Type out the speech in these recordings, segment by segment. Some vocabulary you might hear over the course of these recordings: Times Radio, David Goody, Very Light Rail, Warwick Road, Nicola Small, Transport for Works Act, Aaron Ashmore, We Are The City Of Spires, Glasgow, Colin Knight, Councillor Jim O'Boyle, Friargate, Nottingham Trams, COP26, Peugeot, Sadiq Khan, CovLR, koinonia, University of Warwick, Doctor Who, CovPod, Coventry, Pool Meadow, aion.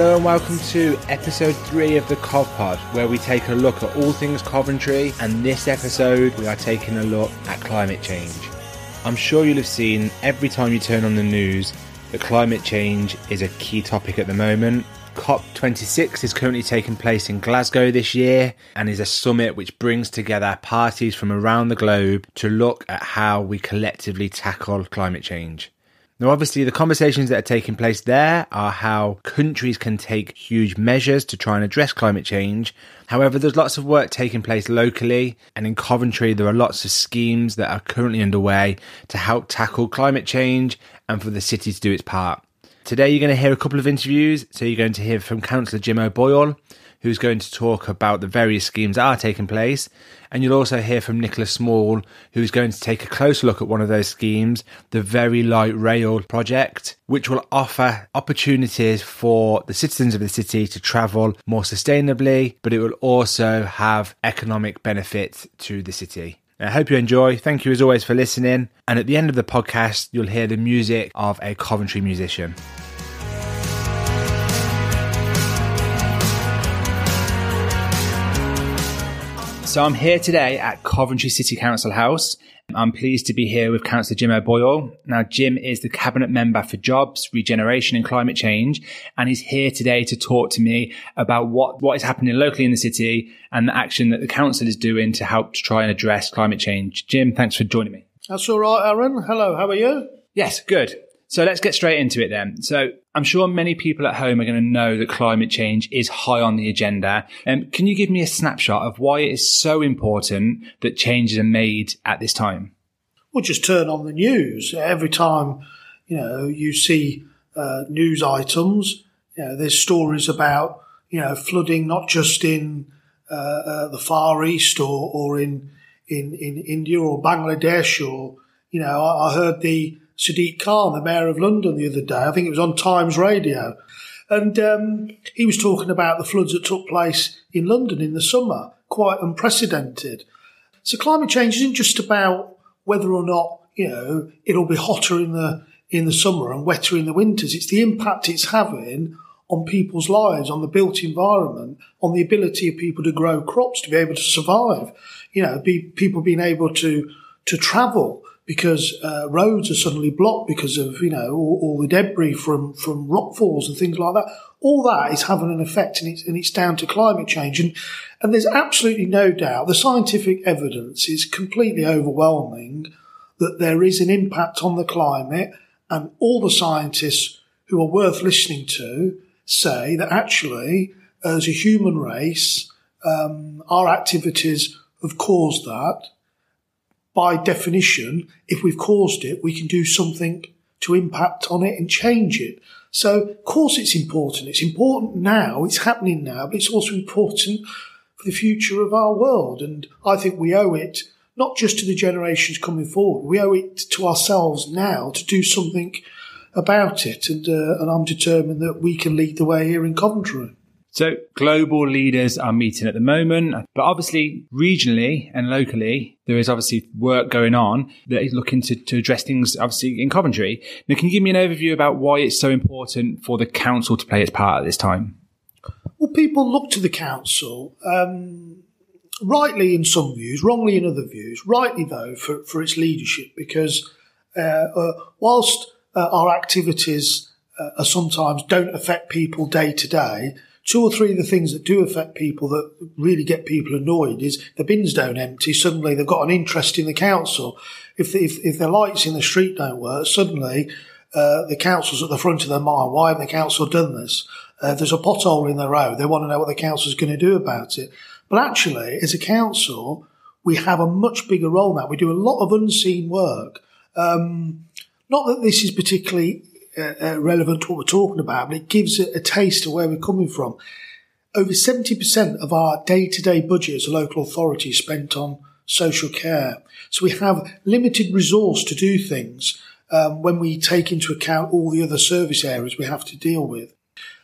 Hello and welcome to episode 3 of the CovPod, where we take a look at all things Coventry, and this episode we are taking a look at climate change. I'm sure you'll have seen every time you turn on the news that climate change is a key topic at the moment. COP26 is currently taking place in Glasgow this year and is a summit which brings together parties from around the globe to look at how we collectively tackle climate change. Now, obviously, the conversations that are taking place there are how countries can take huge measures to try and address climate change. However, there's lots of work taking place locally, and in Coventry, there are lots of schemes that are currently underway to help tackle climate change and for the city to do its part. Today, you're going to hear a couple of interviews. So you're going to hear from Councillor Jim O'Boyle, who's going to talk about the various schemes that are taking place. And you'll also hear from Nicola Small, who's going to take a close look at one of those schemes, the Very Light Rail project, which will offer opportunities for the citizens of the city to travel more sustainably, but it will also have economic benefits to the city. I hope you enjoy. Thank you as always for listening. And at the end of the podcast, you'll hear the music of a Coventry musician. So I'm here today at Coventry City Council House. I'm pleased to be here with Councillor Jim O'Boyle. Now, Jim is the Cabinet Member for Jobs, Regeneration and Climate Change, and he's here today to talk to me about what is happening locally in the city and the action that the council is doing to help to try and address climate change. Jim, thanks for joining me. That's all right, Aaron. Hello, how are you? Yes, good. So let's get straight into it then. So I'm sure many people at home are going to know that climate change is high on the agenda. Can you give me a snapshot of why it is so important that changes are made at this time? Well, just turn on the news. Every time, you see news items, there's stories about, flooding, not just in the Far East or in India or Bangladesh or, I heard the Sadiq Khan, the Mayor of London, the other day. I think it was on Times Radio. And he was talking about the floods that took place in London in the summer, quite unprecedented. So climate change isn't just about whether or not, it'll be hotter in the summer and wetter in the winters. It's the impact it's having on people's lives, on the built environment, on the ability of people to grow crops, to be able to survive, people being able to travel, because roads are suddenly blocked because of, all the debris from rockfalls and things like that. All that is having an effect, and it's down to climate change. And there's absolutely no doubt, the scientific evidence is completely overwhelming that there is an impact on the climate, and all the scientists who are worth listening to say that actually, as a human race, our activities have caused that. By definition, if we've caused it, we can do something to impact on it and change it. So, of course, it's important. It's important now. It's happening now, but it's also important for the future of our world. And I think we owe it not just to the generations coming forward. We owe it to ourselves now to do something about it. And I'm determined that we can lead the way here in Coventry. So global leaders are meeting at the moment, but obviously regionally and locally, there is obviously work going on that is looking to address things obviously in Coventry. Now, can you give me an overview about why it's so important for the council to play its part at this time? Well, people look to the council, rightly in some views, wrongly in other views, rightly though for its leadership, because whilst our activities are sometimes don't affect people day to day, two or three of the things that do affect people that really get people annoyed is the bins don't empty. Suddenly they've got an interest in the council. If the lights in the street don't work, suddenly the council's at the front of their mind. Why haven't the council done this? There's a pothole in the road. They want to know what the council's going to do about it. But actually, as a council, we have a much bigger role now. We do a lot of unseen work. Not that this is particularly relevant to what we're talking about, but it gives a taste of where we're coming from. Over 70% of our day-to-day budget as a local authority is spent on social care. So we have limited resource to do things when we take into account all the other service areas we have to deal with.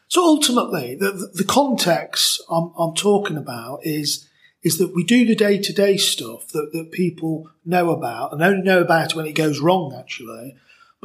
So ultimately, the context I'm talking about is that we do the day-to-day stuff that people know about, and only know about it when it goes wrong, actually.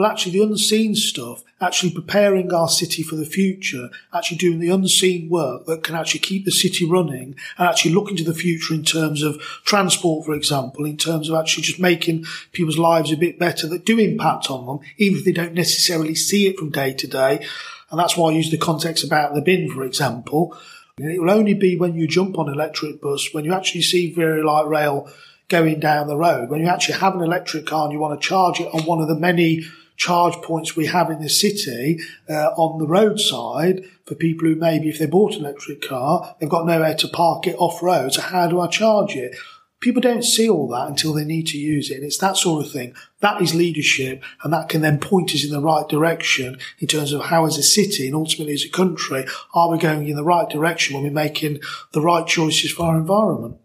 but actually the unseen stuff, actually preparing our city for the future, actually doing the unseen work that can actually keep the city running, and actually looking to the future in terms of transport, for example, in terms of actually just making people's lives a bit better that do impact on them, even if they don't necessarily see it from day to day. And that's why I use the context about the bin, for example. It will only be when you jump on an electric bus, when you actually see Very Light Rail going down the road, when you actually have an electric car and you want to charge it on one of the many charge points we have in the city on the roadside for people who maybe if they bought an electric car, they've got nowhere to park it off-road. So how do I charge it? People don't see all that until they need to use it. And it's that sort of thing. That is leadership, and that can then point us in the right direction in terms of how as a city and ultimately as a country are we going in the right direction when we're making the right choices for our environment.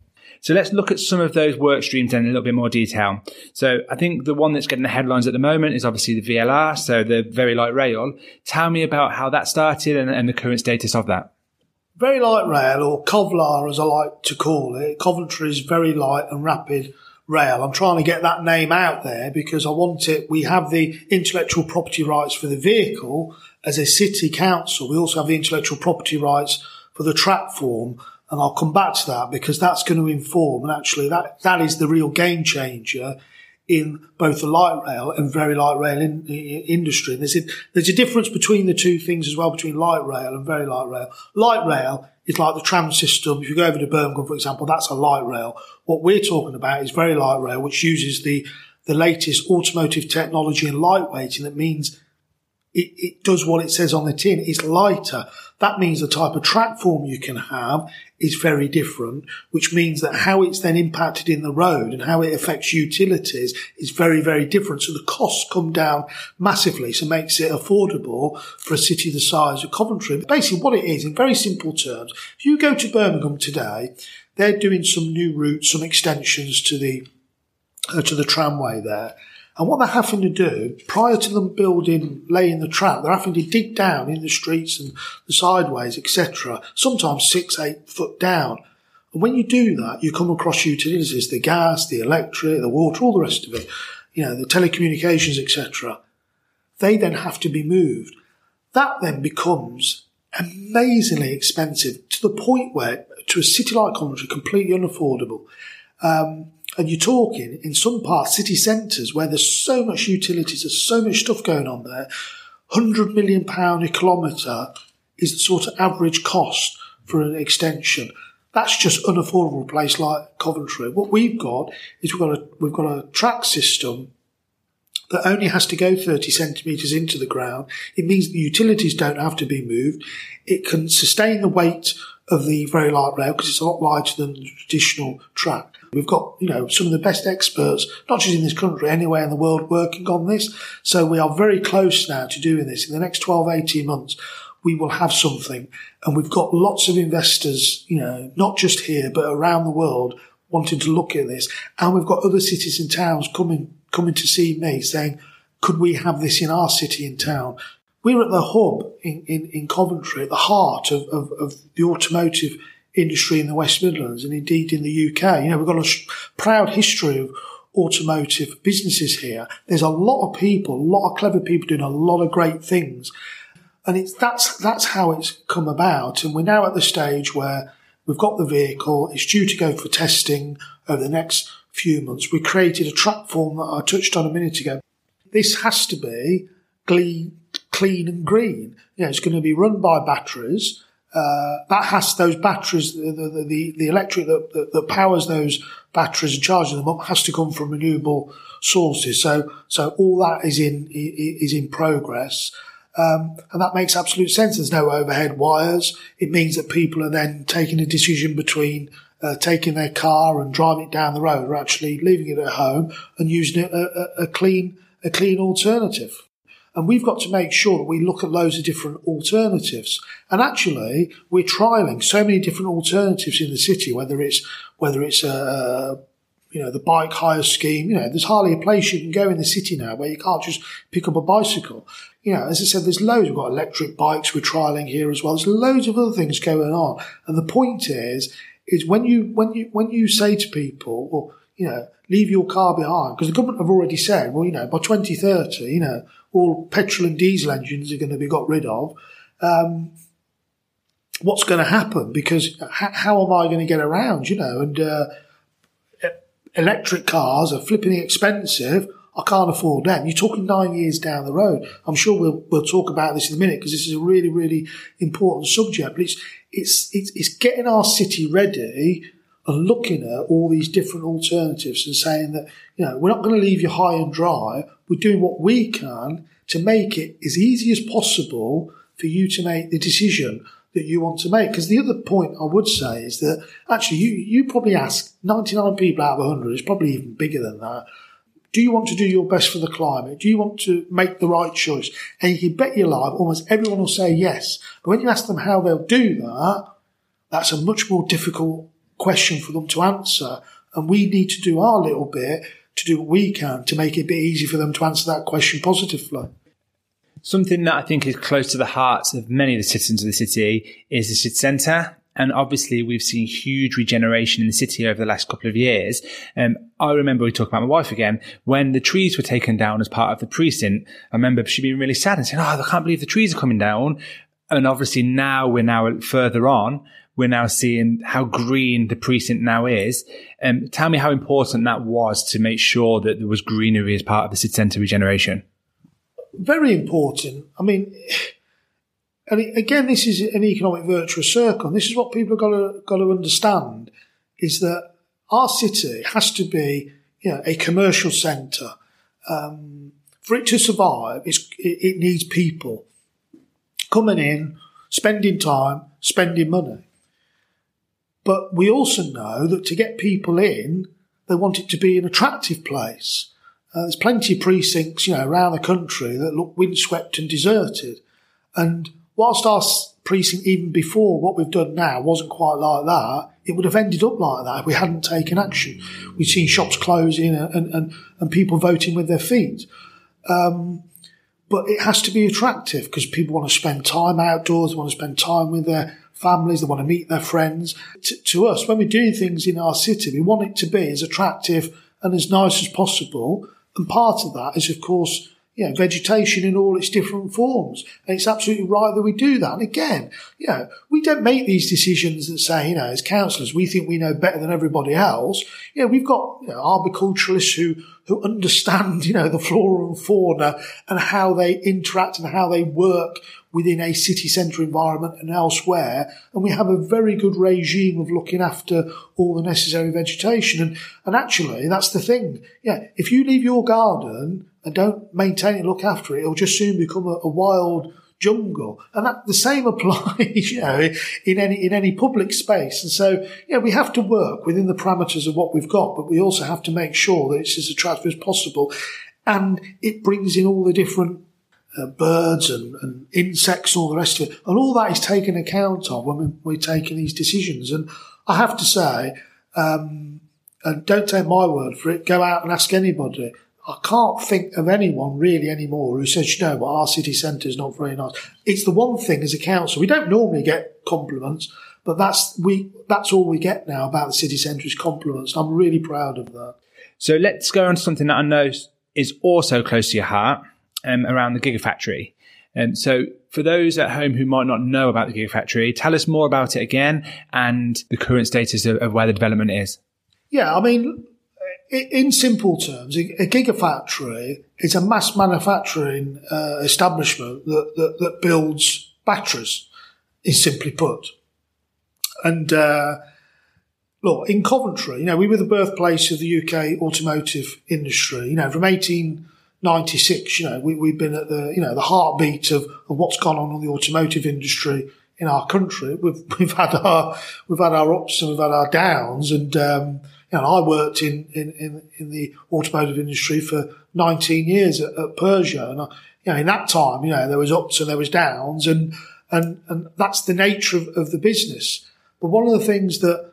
So let's look at some of those work streams then in a little bit more detail. So I think the one that's getting the headlines at the moment is obviously the VLR, so the Very Light Rail. Tell me about how that started and the current status of that. Very Light Rail, or CovLR as I like to call it, Coventry's Very Light and Rapid Rail. I'm trying to get that name out there because I want it. We have the intellectual property rights for the vehicle as a city council. We also have the intellectual property rights for the track form. And I'll come back to that because that's going to inform, and actually that is the real game changer in both the light rail and very light rail industry. And there's a difference between the two things as well, between light rail and very light rail. Light rail is like the tram system. If you go over to Birmingham, for example, that's a light rail. What we're talking about is very light rail, which uses the latest automotive technology and lightweighting. That means it does what it says on the tin. It's lighter. That means the type of track form you can have is very different, which means that how it's then impacted in the road and how it affects utilities is very, very different. So the costs come down massively, so it makes it affordable for a city the size of Coventry. But basically what it is, in very simple terms, if you go to Birmingham today, they're doing some new routes, some extensions to the tramway there. And what they're having to do, prior to them laying the track, they're having to dig down in the streets and the sideways, etc., sometimes 6-8 foot down. And when you do that, you come across utilities, the gas, the electric, the water, all the rest of it, the telecommunications, etc. They then have to be moved. That then becomes amazingly expensive to the point where, to a city like Coventry, completely unaffordable. And you're talking, in some parts, city centres where there's so much utilities, there's so much stuff going on there, £100 million a kilometre is the sort of average cost for an extension. That's just unaffordable a place like Coventry. What we've got is we've got a track system that only has to go 30 centimetres into the ground. It means the utilities don't have to be moved. It can sustain the weight of the very light rail because it's a lot lighter than the traditional track. We've got, some of the best experts, not just in this country, anywhere in the world, working on this. So we are very close now to doing this. In the next 12, 18 months, we will have something. And we've got lots of investors, not just here, but around the world wanting to look at this. And we've got other cities and towns coming to see me saying, could we have this in our city and town? We're at the hub in Coventry, at the heart of the automotive industry in the West Midlands and indeed in the UK. We've got a proud history of automotive businesses here. There's a lot of people, a lot of clever people doing a lot of great things. And that's how it's come about. And we're now at the stage where we've got the vehicle. It's due to go for testing over the next few months. We created a track form that I touched on a minute ago. This has to be clean and green. It's going to be run by batteries. That has those batteries, the electric that powers those batteries and charges them up has to come from renewable sources. So all that is in progress. And that makes absolute sense. There's no overhead wires. It means that people are then taking a decision between taking their car and driving it down the road or actually leaving it at home and using it a clean alternative. And we've got to make sure that we look at loads of different alternatives. And actually, we're trialling so many different alternatives in the city, whether it's the bike hire scheme. There's hardly a place you can go in the city now where you can't just pick up a bicycle. As I said, there's loads. We've got electric bikes we're trialling here as well. There's loads of other things going on. And the point is when you say to people, well, you know, leave your car behind, because the government have already said, well, you know, by 2030, you know, all petrol and diesel engines are going to be got rid of. What's going to happen? Because how am I going to get around, you know? And electric cars are flipping expensive. I can't afford them. You're talking 9 years down the road. I'm sure we'll talk about this in a minute, because this is a really, really important subject. But it's getting our city ready and looking at all these different alternatives and saying that, you know, we're not going to leave you high and dry. We're doing what we can to make it as easy as possible for you to make the decision that you want to make. Because the other point I would say is that actually you probably ask 99 people out of 100, it's probably even bigger than that, do you want to do your best for the climate? Do you want to make the right choice? And you can bet your life almost everyone will say yes. But when you ask them how they'll do that, that's a much more difficult question for them to answer. And we need to do our little bit to do what we can to make it a bit easy for them to answer that question positively. Something that I think is close to the hearts of many of the citizens of the city is the city centre. And obviously, we've seen huge regeneration in the city over the last couple of years. I remember we talked about my wife again, when the trees were taken down as part of the precinct. I remember she being really sad and saying, oh, I can't believe the trees are coming down. And obviously now we're now further on. We're now seeing how green the precinct now is. Tell me how important that was to make sure that there was greenery as part of the city centre regeneration. Very important. I mean... And again, this is an economic virtuous circle. And this is what people have got to understand, is that our city has to be, you know, a commercial centre. For it to survive, it needs people coming in, spending time, spending money. But we also know that to get people in, they want it to be an attractive place. There's plenty of precincts, you know, around the country that look windswept and deserted. And whilst our precinct, even before what we've done now, wasn't quite like that, it would have ended up like that if we hadn't taken action. We've seen shops closing and people voting with their feet. But it has to be attractive, because people want to spend time outdoors, they want to spend time with their families, they want to meet their friends. To us, when we do things in our city, we want it to be as attractive and as nice as possible. And part of that is, of course, you know, vegetation in all its different forms. And it's absolutely right that we do that. And again, you know, we don't make these decisions that say, you know, as councillors, we think we know better than everybody else. You know, we've got, you know, arboriculturists who understand, you know, the flora and fauna and how they interact and how they work within a city centre environment and elsewhere. And we have a very good regime of looking after all the necessary vegetation. And actually, that's the thing. Yeah, if you leave your garden and don't maintain it, look after it, it'll just soon become a wild jungle. And that, the same applies, you know, in any public space. And so, yeah, we have to work within the parameters of what we've got, but we also have to make sure that it's as attractive as possible. And it brings in all the different birds and insects and all the rest of it. And all that is taken account of when we're taking these decisions. And I have to say, and don't take my word for it, go out and ask anybody. I can't think of anyone really anymore who says, you know, well, our city centre is not very nice. It's the one thing as a council. We don't normally get compliments, but that's all we get now about the city centre is compliments. I'm really proud of that. So let's go on to something that I know is also close to your heart, around the Gigafactory. So for those at home who might not know about the Gigafactory, tell us more about it again and the current status of where the development is. Yeah, I mean... In simple terms, a gigafactory is a mass manufacturing establishment that builds batteries, is simply put. And look, in Coventry, you know, we were the birthplace of the UK automotive industry. You know, from 1896, you know, we've been at the, you know, the heartbeat of what's gone on in the automotive industry in our country. We've had our ups and we've had our downs, and you know, I worked in the automotive industry for 19 years at Peugeot. And, you know, in that time, you know, there was ups and there was downs, and that's the nature of the business. But one of the things that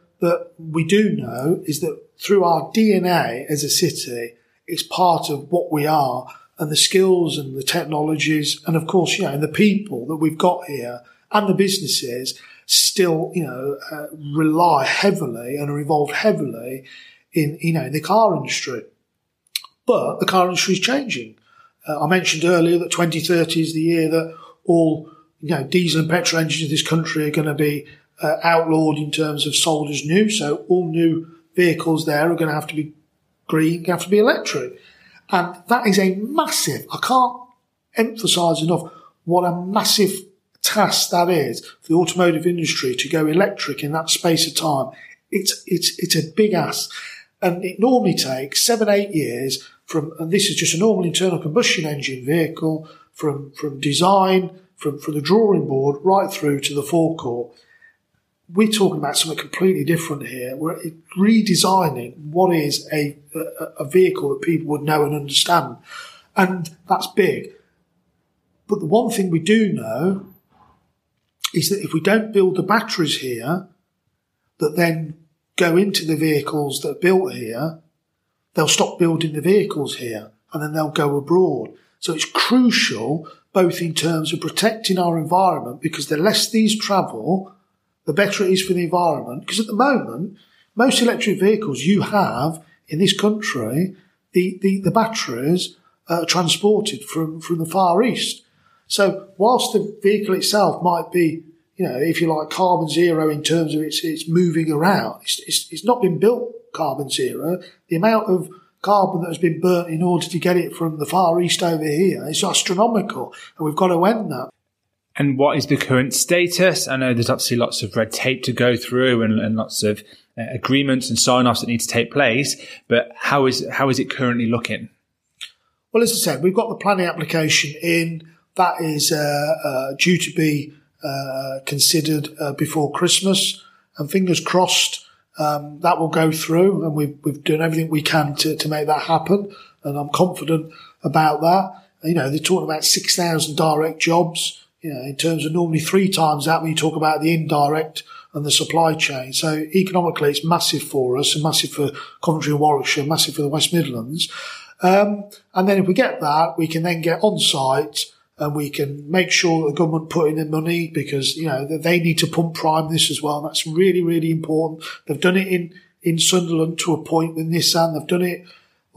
we do know is that through our DNA as a city, it's part of what we are, and the skills and the technologies. And of course, you know, and the people that we've got here and the businesses still, you know, rely heavily and are involved heavily in the car industry. But the car industry is changing. I mentioned earlier that 2030 is the year that all diesel and petrol engines in this country are going to be outlawed in terms of sold as new. So all new vehicles there are going to have to be green, have to be electric. And that is a massive, I can't emphasise enough what a massive task that is for the automotive industry to go electric in that space of time. It's a big ask. And it normally takes 7-8 years from, and this is just a normal internal combustion engine vehicle, from design, from the drawing board right through to the forecourt. We're talking about something completely different here. We're redesigning what is a vehicle that people would know and understand. And that's big. But the one thing we do know is that if we don't build the batteries here that then go into the vehicles that are built here, they'll stop building the vehicles here and then they'll go abroad. So it's crucial both in terms of protecting our environment, because the less these travel, the better it is for the environment. Because at the moment, most electric vehicles you have in this country, the batteries are transported from the Far East. So whilst the vehicle itself might be, if you like, carbon zero in terms of its moving around, it's not been built carbon zero. The amount of carbon that has been burnt in order to get it from the Far East over here is astronomical, and we've got to end that. And what is the current status? I know there's obviously lots of red tape to go through and lots of agreements and sign-offs that need to take place, but how is it currently looking? Well, as I said, we've got the planning application in. That is due to be considered before Christmas, and fingers crossed that will go through, and we've done everything we can to make that happen, and I'm confident about that. They're talking about 6,000 direct jobs. In terms of normally 3 times that when you talk about the indirect and the supply chain. So economically, it's massive for us, and massive for Coventry and Warwickshire, massive for the West Midlands. And then if we get that, we can then get on site and we can make sure that the government put in their money, because, they need to pump prime this as well. And that's really, really important. They've done it in Sunderland to a point with Nissan. They've done it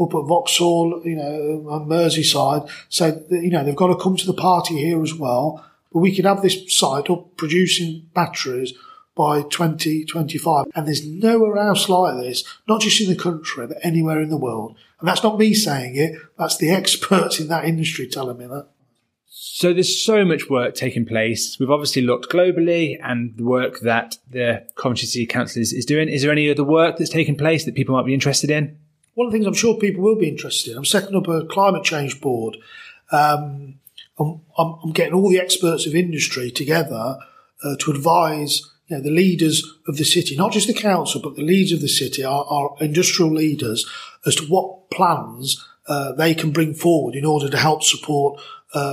up at Vauxhall, on Merseyside. So, they've got to come to the party here as well. But we can have this site up producing batteries by 2025. And there's nowhere else like this, not just in the country, but anywhere in the world. And that's not me saying it. That's the experts in that industry telling me that. So there's so much work taking place. We've obviously looked globally and the work that the Coventry City Council is doing. Is there any other work that's taking place that people might be interested in? One of the things I'm sure people will be interested in, I'm setting up a climate change board. I'm getting all the experts of industry together to advise the leaders of the city, not just the council, but the leaders of the city, our industrial leaders, as to what plans they can bring forward in order to help support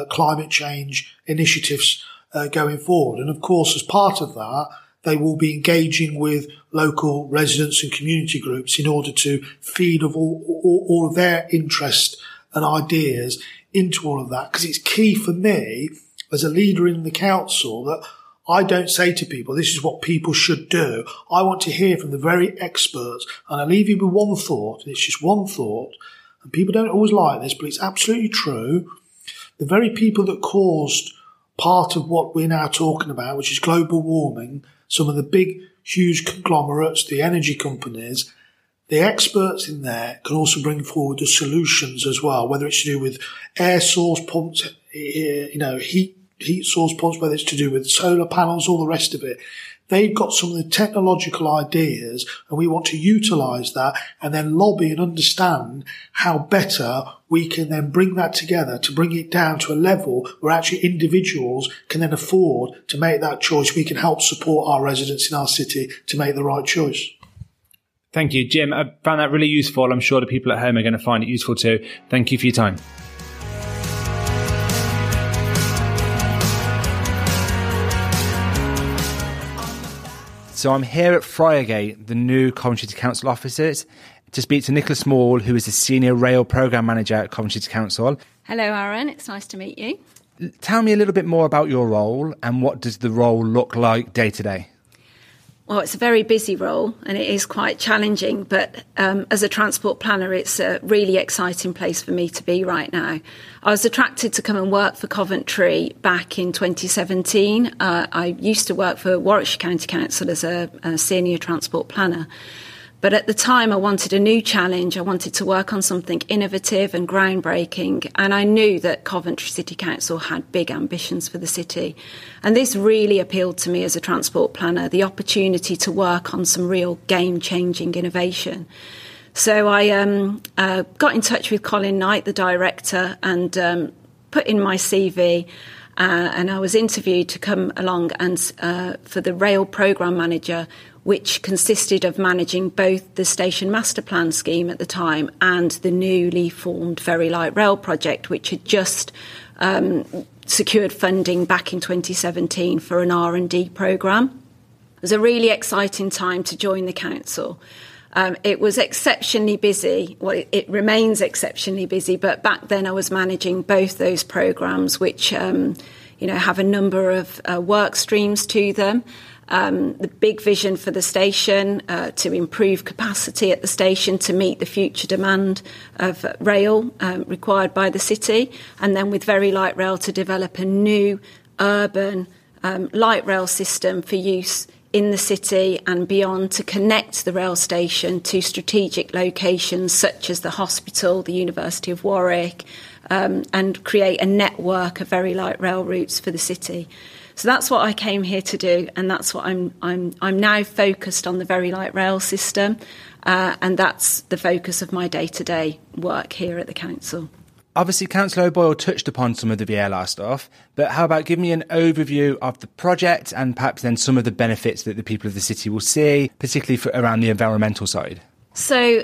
climate change initiatives going forward. And, of course, as part of that, they will be engaging with local residents and community groups in order to feed of all of their interest and ideas into all of that, because it's key for me as a leader in the council that I don't say to people, this is what people should do. I want to hear from the very experts, and I leave you with one thought, and it's just one thought, and people don't always like this, but it's absolutely true. The very people that caused part of what we're now talking about, which is global warming, some of the big, huge conglomerates, the energy companies, the experts in there can also bring forward the solutions as well, whether it's to do with air source pumps, heat source pumps, whether it's to do with solar panels, all the rest of it. They've got some of the technological ideas, and we want to utilise that and then lobby and understand how better we can then bring that together to bring it down to a level where actually individuals can then afford to make that choice. We can help support our residents in our city to make the right choice. Thank you, Jim. I found that really useful. I'm sure the people at home are going to find it useful too. Thank you for your time. So I'm here at Friargate, the new Coventry City Council offices, to speak to Nicola Small, who is the Senior Rail Programme Manager at Coventry City Council. Hello, Aaron. It's nice to meet you. Tell me a little bit more about your role, and what does the role look like day to day? Well, it's a very busy role and it is quite challenging, but as a transport planner, it's a really exciting place for me to be right now. I was attracted to come and work for Coventry back in 2017. I used to work for Warwickshire County Council as a senior transport planner. But at the time, I wanted a new challenge. I wanted to work on something innovative and groundbreaking. And I knew that Coventry City Council had big ambitions for the city. And this really appealed to me as a transport planner, the opportunity to work on some real game-changing innovation. So I got in touch with Colin Knight, the director, and put in my CV. And I was interviewed to come along and for the rail programme manager, which consisted of managing both the station master plan scheme at the time and the newly formed Very Light Rail project, which had just secured funding back in 2017 for an R&D programme. It was a really exciting time to join the council. It was exceptionally busy. Well, it remains exceptionally busy, but back then I was managing both those programmes, which have a number of work streams to them. The big vision for the station, to improve capacity at the station to meet the future demand of rail required by the city, and then with Very Light Rail to develop a new urban light rail system for use in the city and beyond to connect the rail station to strategic locations such as the hospital, the University of Warwick, and create a network of Very Light Rail routes for the city. So that's what I came here to do, and that's what I'm now focused on, the Very Light Rail system, and that's the focus of my day-to-day work here at the council. Obviously, Councillor O'Boyle touched upon some of the VLR stuff, but how about give me an overview of the project and perhaps then some of the benefits that the people of the city will see, particularly for around the environmental side? So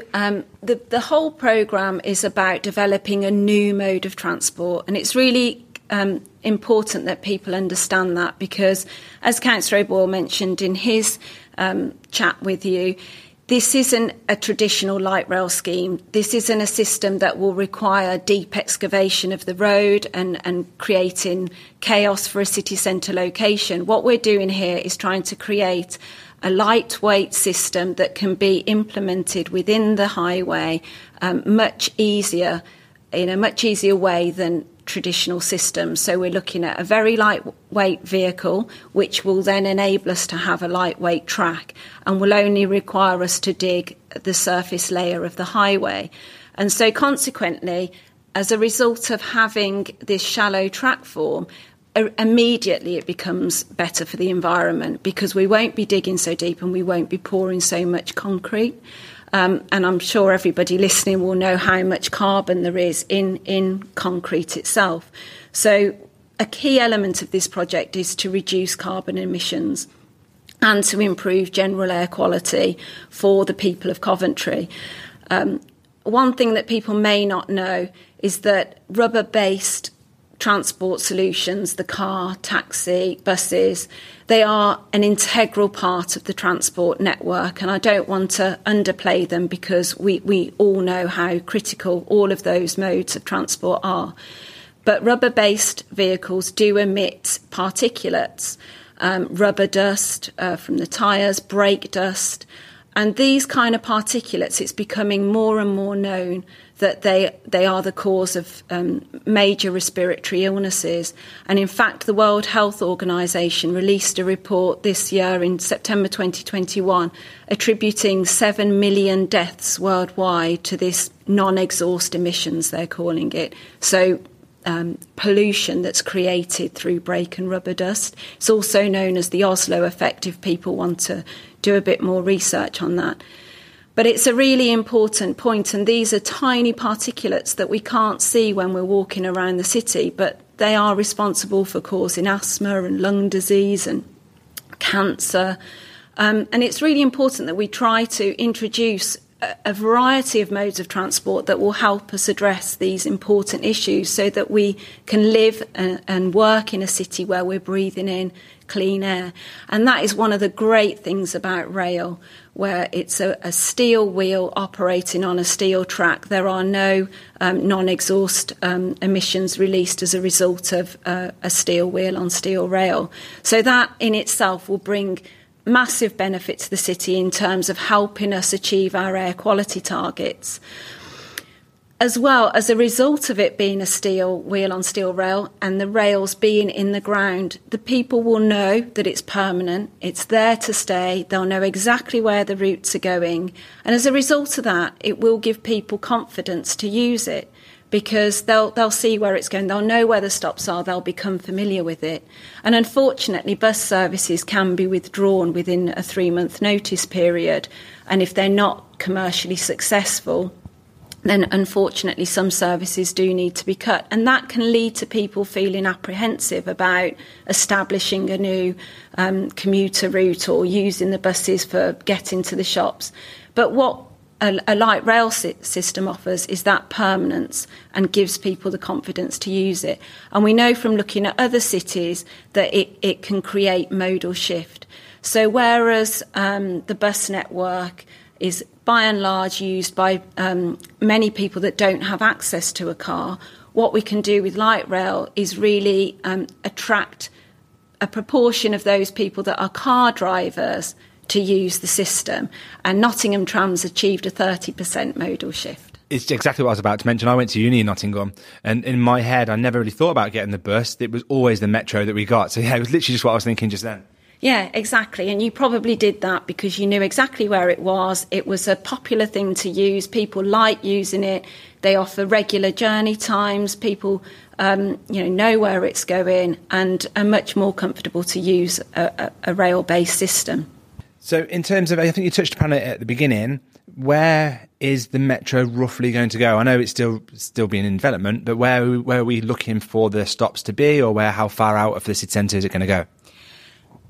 the whole programme is about developing a new mode of transport, and it's really important that people understand that, because as Councillor O'Boyle mentioned in his chat with you, this isn't a traditional light rail scheme. This isn't a system that will require deep excavation of the road and creating chaos for a city centre location. What we're doing here is trying to create a lightweight system that can be implemented within the highway much easier way than traditional system. So we're looking at a very lightweight vehicle, which will then enable us to have a lightweight track and will only require us to dig the surface layer of the highway. And so consequently, as a result of having this shallow track form, immediately it becomes better for the environment, because we won't be digging so deep and we won't be pouring so much concrete. And I'm sure everybody listening will know how much carbon there is in concrete itself. So a key element of this project is to reduce carbon emissions and to improve general air quality for the people of Coventry. One thing that people may not know is that rubber-based transport solutions, the car, taxi, buses, they are an integral part of the transport network, and I don't want to underplay them, because we all know how critical all of those modes of transport are. But rubber-based vehicles do emit particulates, rubber dust from the tyres, brake dust, and these kind of particulates, it's becoming more and more known that they are the cause of major respiratory illnesses. And in fact, the World Health Organization released a report this year in September 2021 attributing 7 million deaths worldwide to this non-exhaust emissions, they're calling it. So pollution that's created through brake and rubber dust. It's also known as the Oslo effect, if people want to do a bit more research on that. But it's a really important point, and these are tiny particulates that we can't see when we're walking around the city, but they are responsible for causing asthma and lung disease and cancer. And it's really important that we try to introduce a variety of modes of transport that will help us address these important issues, so that we can live and work in a city where we're breathing in clean air. And that is one of the great things about rail, where it's a steel wheel operating on a steel track. There are no non-exhaust emissions released as a result of a steel wheel on steel rail. So that in itself will bring massive benefit to the city in terms of helping us achieve our air quality targets. As well, as a result of it being a steel wheel on steel rail and the rails being in the ground, the people will know that it's permanent, it's there to stay, they'll know exactly where the routes are going. And as a result of that, it will give people confidence to use it because they'll see where it's going, they'll know where the stops are, they'll become familiar with it. And unfortunately, bus services can be withdrawn within a 3-month notice period. And if they're not commercially successful, then unfortunately some services do need to be cut. And that can lead to people feeling apprehensive about establishing a new commuter route or using the buses for getting to the shops. But what a light rail system offers is that permanence and gives people the confidence to use it. And we know from looking at other cities that it can create modal shift. So whereas the bus network is by and large used by many people that don't have access to a car, what we can do with light rail is really attract a proportion of those people that are car drivers to use the system. And Nottingham Trams achieved a 30% modal shift. It's exactly what I was about to mention. I went to uni in Nottingham, and in my head I never really thought about getting the bus. It was always the metro that we got. So yeah, it was literally just what I was thinking just then. Yeah, exactly. And you probably did that because you knew exactly where it was. It was a popular thing to use. People like using it. They offer regular journey times. People, know where it's going and are much more comfortable to use a rail-based system. So in terms of, I think you touched upon it at the beginning, where is the metro roughly going to go? I know it's still being in development, but where are we looking for the stops to be, or how far out of the city centre is it going to go?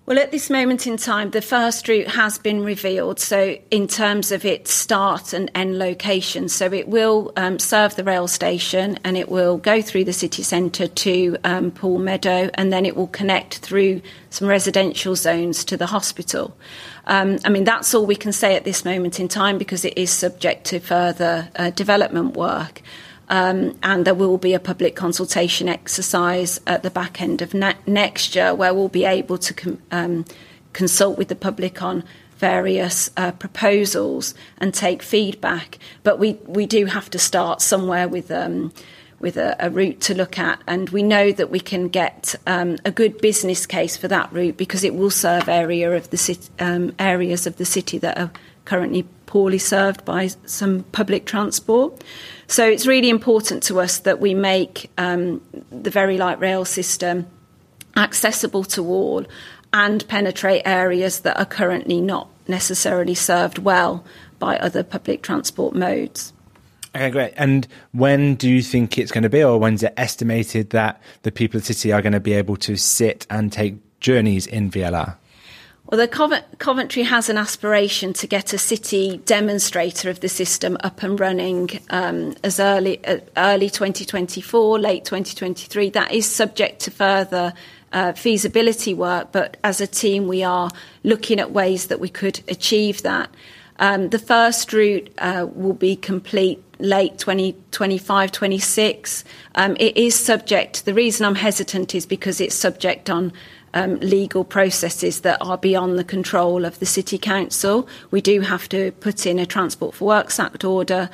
Well, at this moment in time, the first route has been revealed, so in terms of its start and end location. So it will serve the rail station and it will go through the city centre to Pool Meadow, and then it will connect through some residential zones to the hospital. That's all we can say at this moment in time because it is subject to further development work. And there will be a public consultation exercise at the back end of next year where we'll be able to consult with the public on various proposals and take feedback. But we do have to start somewhere with a route to look at. And we know that we can get a good business case for that route because it will serve areas of the city that are currently poorly served by some public transport. So it's really important to us that we make the Very Light Rail system accessible to all and penetrate areas that are currently not necessarily served well by other public transport modes. Okay, great. And when do you think it's going to be, or when's it estimated that the people of the city are going to be able to sit and take journeys in VLR? Although Coventry has an aspiration to get a city demonstrator of the system up and running as early 2024, late 2023. That is subject to further feasibility work, but as a team we are looking at ways that we could achieve that. The first route will be complete late 2025, 26. It is subject, the reason I'm hesitant is because it's subject on legal processes that are beyond the control of the City Council. We do have to put in a Transport for Works Act order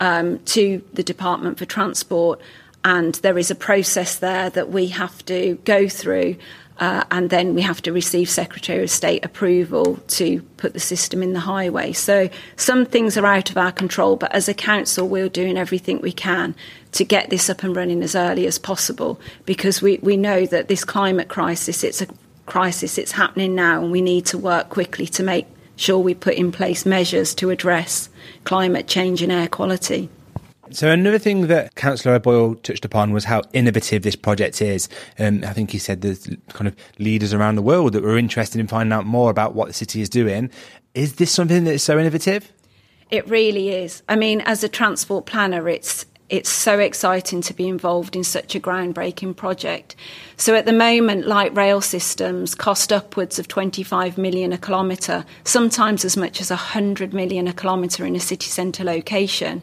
to the Department for Transport, and there is a process there that we have to go through, and then we have to receive Secretary of State approval to put the system in the highway. So some things are out of our control, but as a council we're doing everything we can to get this up and running as early as possible, because we know that this climate crisis, it's a crisis, it's happening now, and we need to work quickly to make sure we put in place measures to address climate change and air quality. So another thing that Councillor O'Boyle touched upon was how innovative this project is. I think he said there's kind of leaders around the world that were interested in finding out more about what the city is doing. Is this something that is so innovative? It really is. I mean, as a transport planner, it's so exciting to be involved in such a groundbreaking project. So at the moment, light rail systems cost upwards of £25 million a kilometre, sometimes as much as £100 million a kilometre in a city centre location.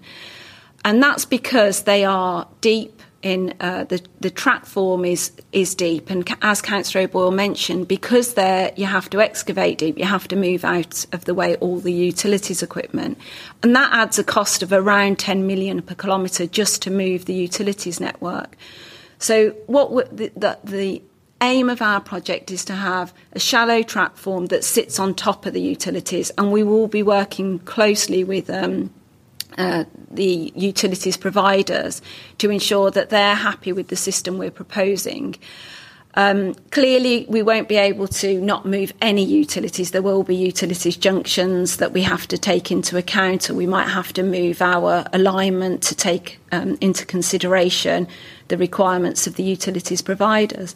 And that's because they are deep, in the track form is deep, and as Councillor O'Boyle mentioned, because there you have to excavate deep, you have to move out of the way all the utilities equipment, and that adds a cost of around 10 million per kilometre just to move the utilities network. So what the aim of our project is to have a shallow track form that sits on top of the utilities, and we will be working closely with the utilities providers to ensure that they're happy with the system we're proposing. Clearly, we won't be able to not move any utilities. There will be utilities junctions that we have to take into account, or we might have to move our alignment to take into consideration the requirements of the utilities providers.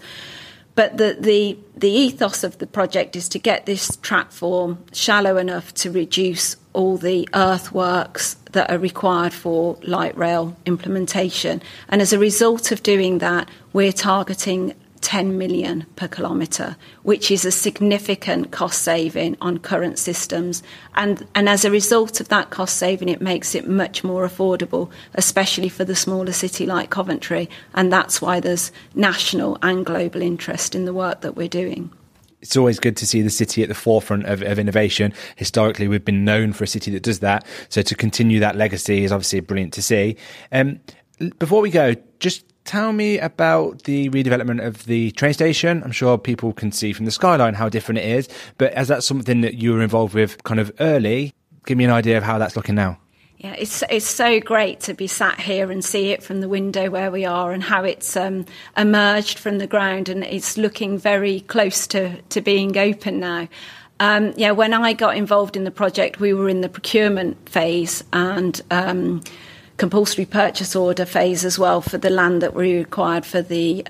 But the ethos of the project is to get this track form shallow enough to reduce all the earthworks that are required for light rail implementation. And as a result of doing that, we're targeting 10 million per kilometre, which is a significant cost saving on current systems. And as a result of that cost saving, it makes it much more affordable, especially for the smaller city like Coventry. And that's why there's national and global interest in the work that we're doing. It's always good to see the city at the forefront of innovation. Historically, we've been known for a city that does that. So to continue that legacy is obviously brilliant to see. Before we go, just tell me about the redevelopment of the train station. I'm sure people can see from the skyline how different it is. But as that's something that you were involved with kind of early, give me an idea of how that's looking now. Yeah, it's so great to be sat here and see it from the window where we are, and how it's emerged from the ground, and it's looking very close to being open now. When I got involved in the project, we were in the procurement phase and compulsory purchase order phase as well for the land that we required for the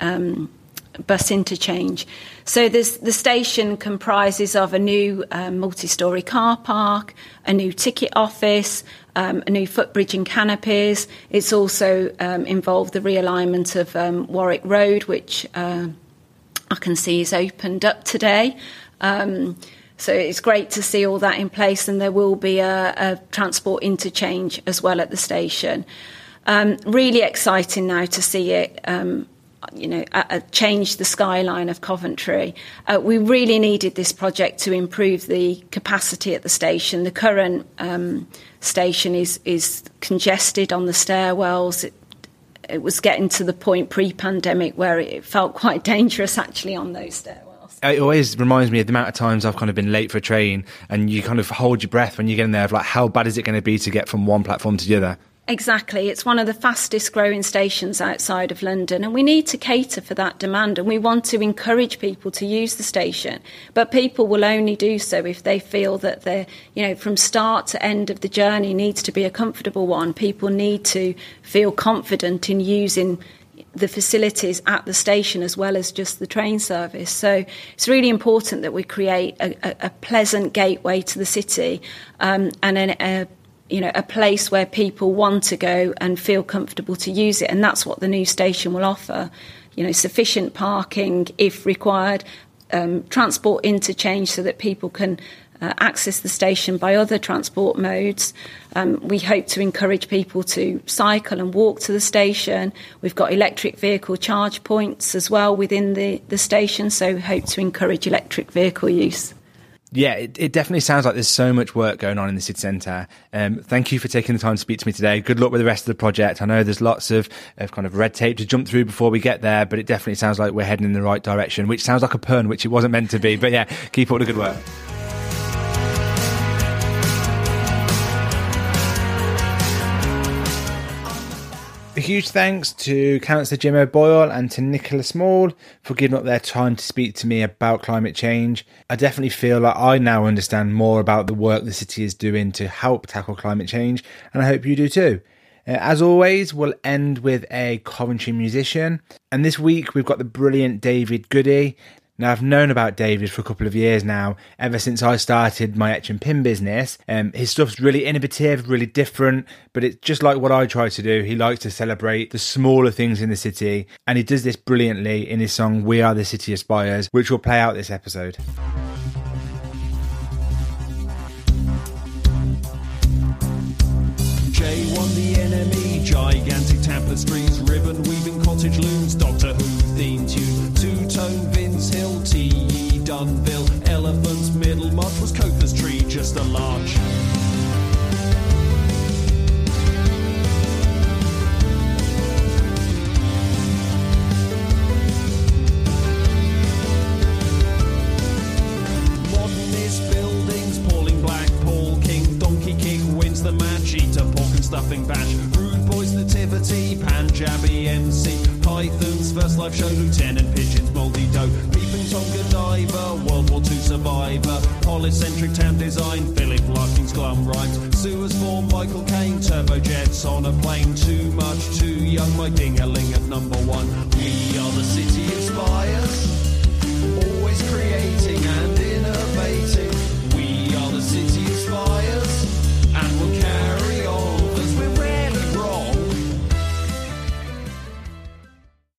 bus interchange. So the station comprises of a new multi-storey car park, a new ticket office, a new footbridge and canopies. It's also involved the realignment of Warwick Road, which I can see is opened up today. So it's great to see all that in place, and there will be a transport interchange as well at the station. Really exciting now to see it change the skyline of Coventry. We really needed this project to improve the capacity at the station. The current station is congested on the stairwells. It was getting to the point pre-pandemic where it felt quite dangerous actually on those stairwells. It always reminds me of the amount of times I've kind of been late for a train, and you kind of hold your breath when you get in there of like, how bad is it going to be to get from one platform to the other? Exactly. It's one of the fastest growing stations outside of London, and we need to cater for that demand, and we want to encourage people to use the station. But people will only do so if they feel that they're, from start to end of the journey needs to be a comfortable one. People need to feel confident in using the facilities at the station as well as just the train service. So it's really important that we create a pleasant gateway to the city and a place where people want to go and feel comfortable to use it. And that's what the new station will offer. Sufficient parking if required, transport interchange so that people can access the station by other transport modes. We hope to encourage people to cycle and walk to the station. We've got electric vehicle charge points as well within the station, so hope to encourage electric vehicle use. Yeah, it definitely sounds like there's so much work going on in the city centre. Thank you for taking the time to speak to me today. Good luck with the rest of the project. I know there's lots of kind of red tape to jump through before we get there, but it definitely sounds like we're heading in the right direction, which sounds like a pun, which it wasn't meant to be. But yeah, keep up the good work. A huge thanks to Councillor Jim O'Boyle and to Nicola Small for giving up their time to speak to me about climate change. I definitely feel like I now understand more about the work the city is doing to help tackle climate change, and I hope you do too. As always, we'll end with a Coventry musician, and this week we've got the brilliant David Goody. Now, I've known about David for a couple of years now, ever since I started my etch and pin business. His stuff's really innovative, really different, but it's just like what I try to do. He likes to celebrate the smaller things in the city, and he does this brilliantly in his song We Are The City Of Spires, which will play out this episode. J1 the enemy, gigantic tapestries, ribbon. and weaving cottage looms, Doctor Who theme tune, two-tone Vince Hill, T.E. Dunville, elephants, Middlemarch was Cowper's tree, just a larch. Life show, Lieutenant Pigeons, Mouldy Dough, Peeping Tonga Diver, World War II survivor, polycentric town design, Philip Larkin's glum rhymes, Sewers form, Michael Caine, turbojets on a plane, too much, too young, my ding-a-ling at number one. We are the city of Spires.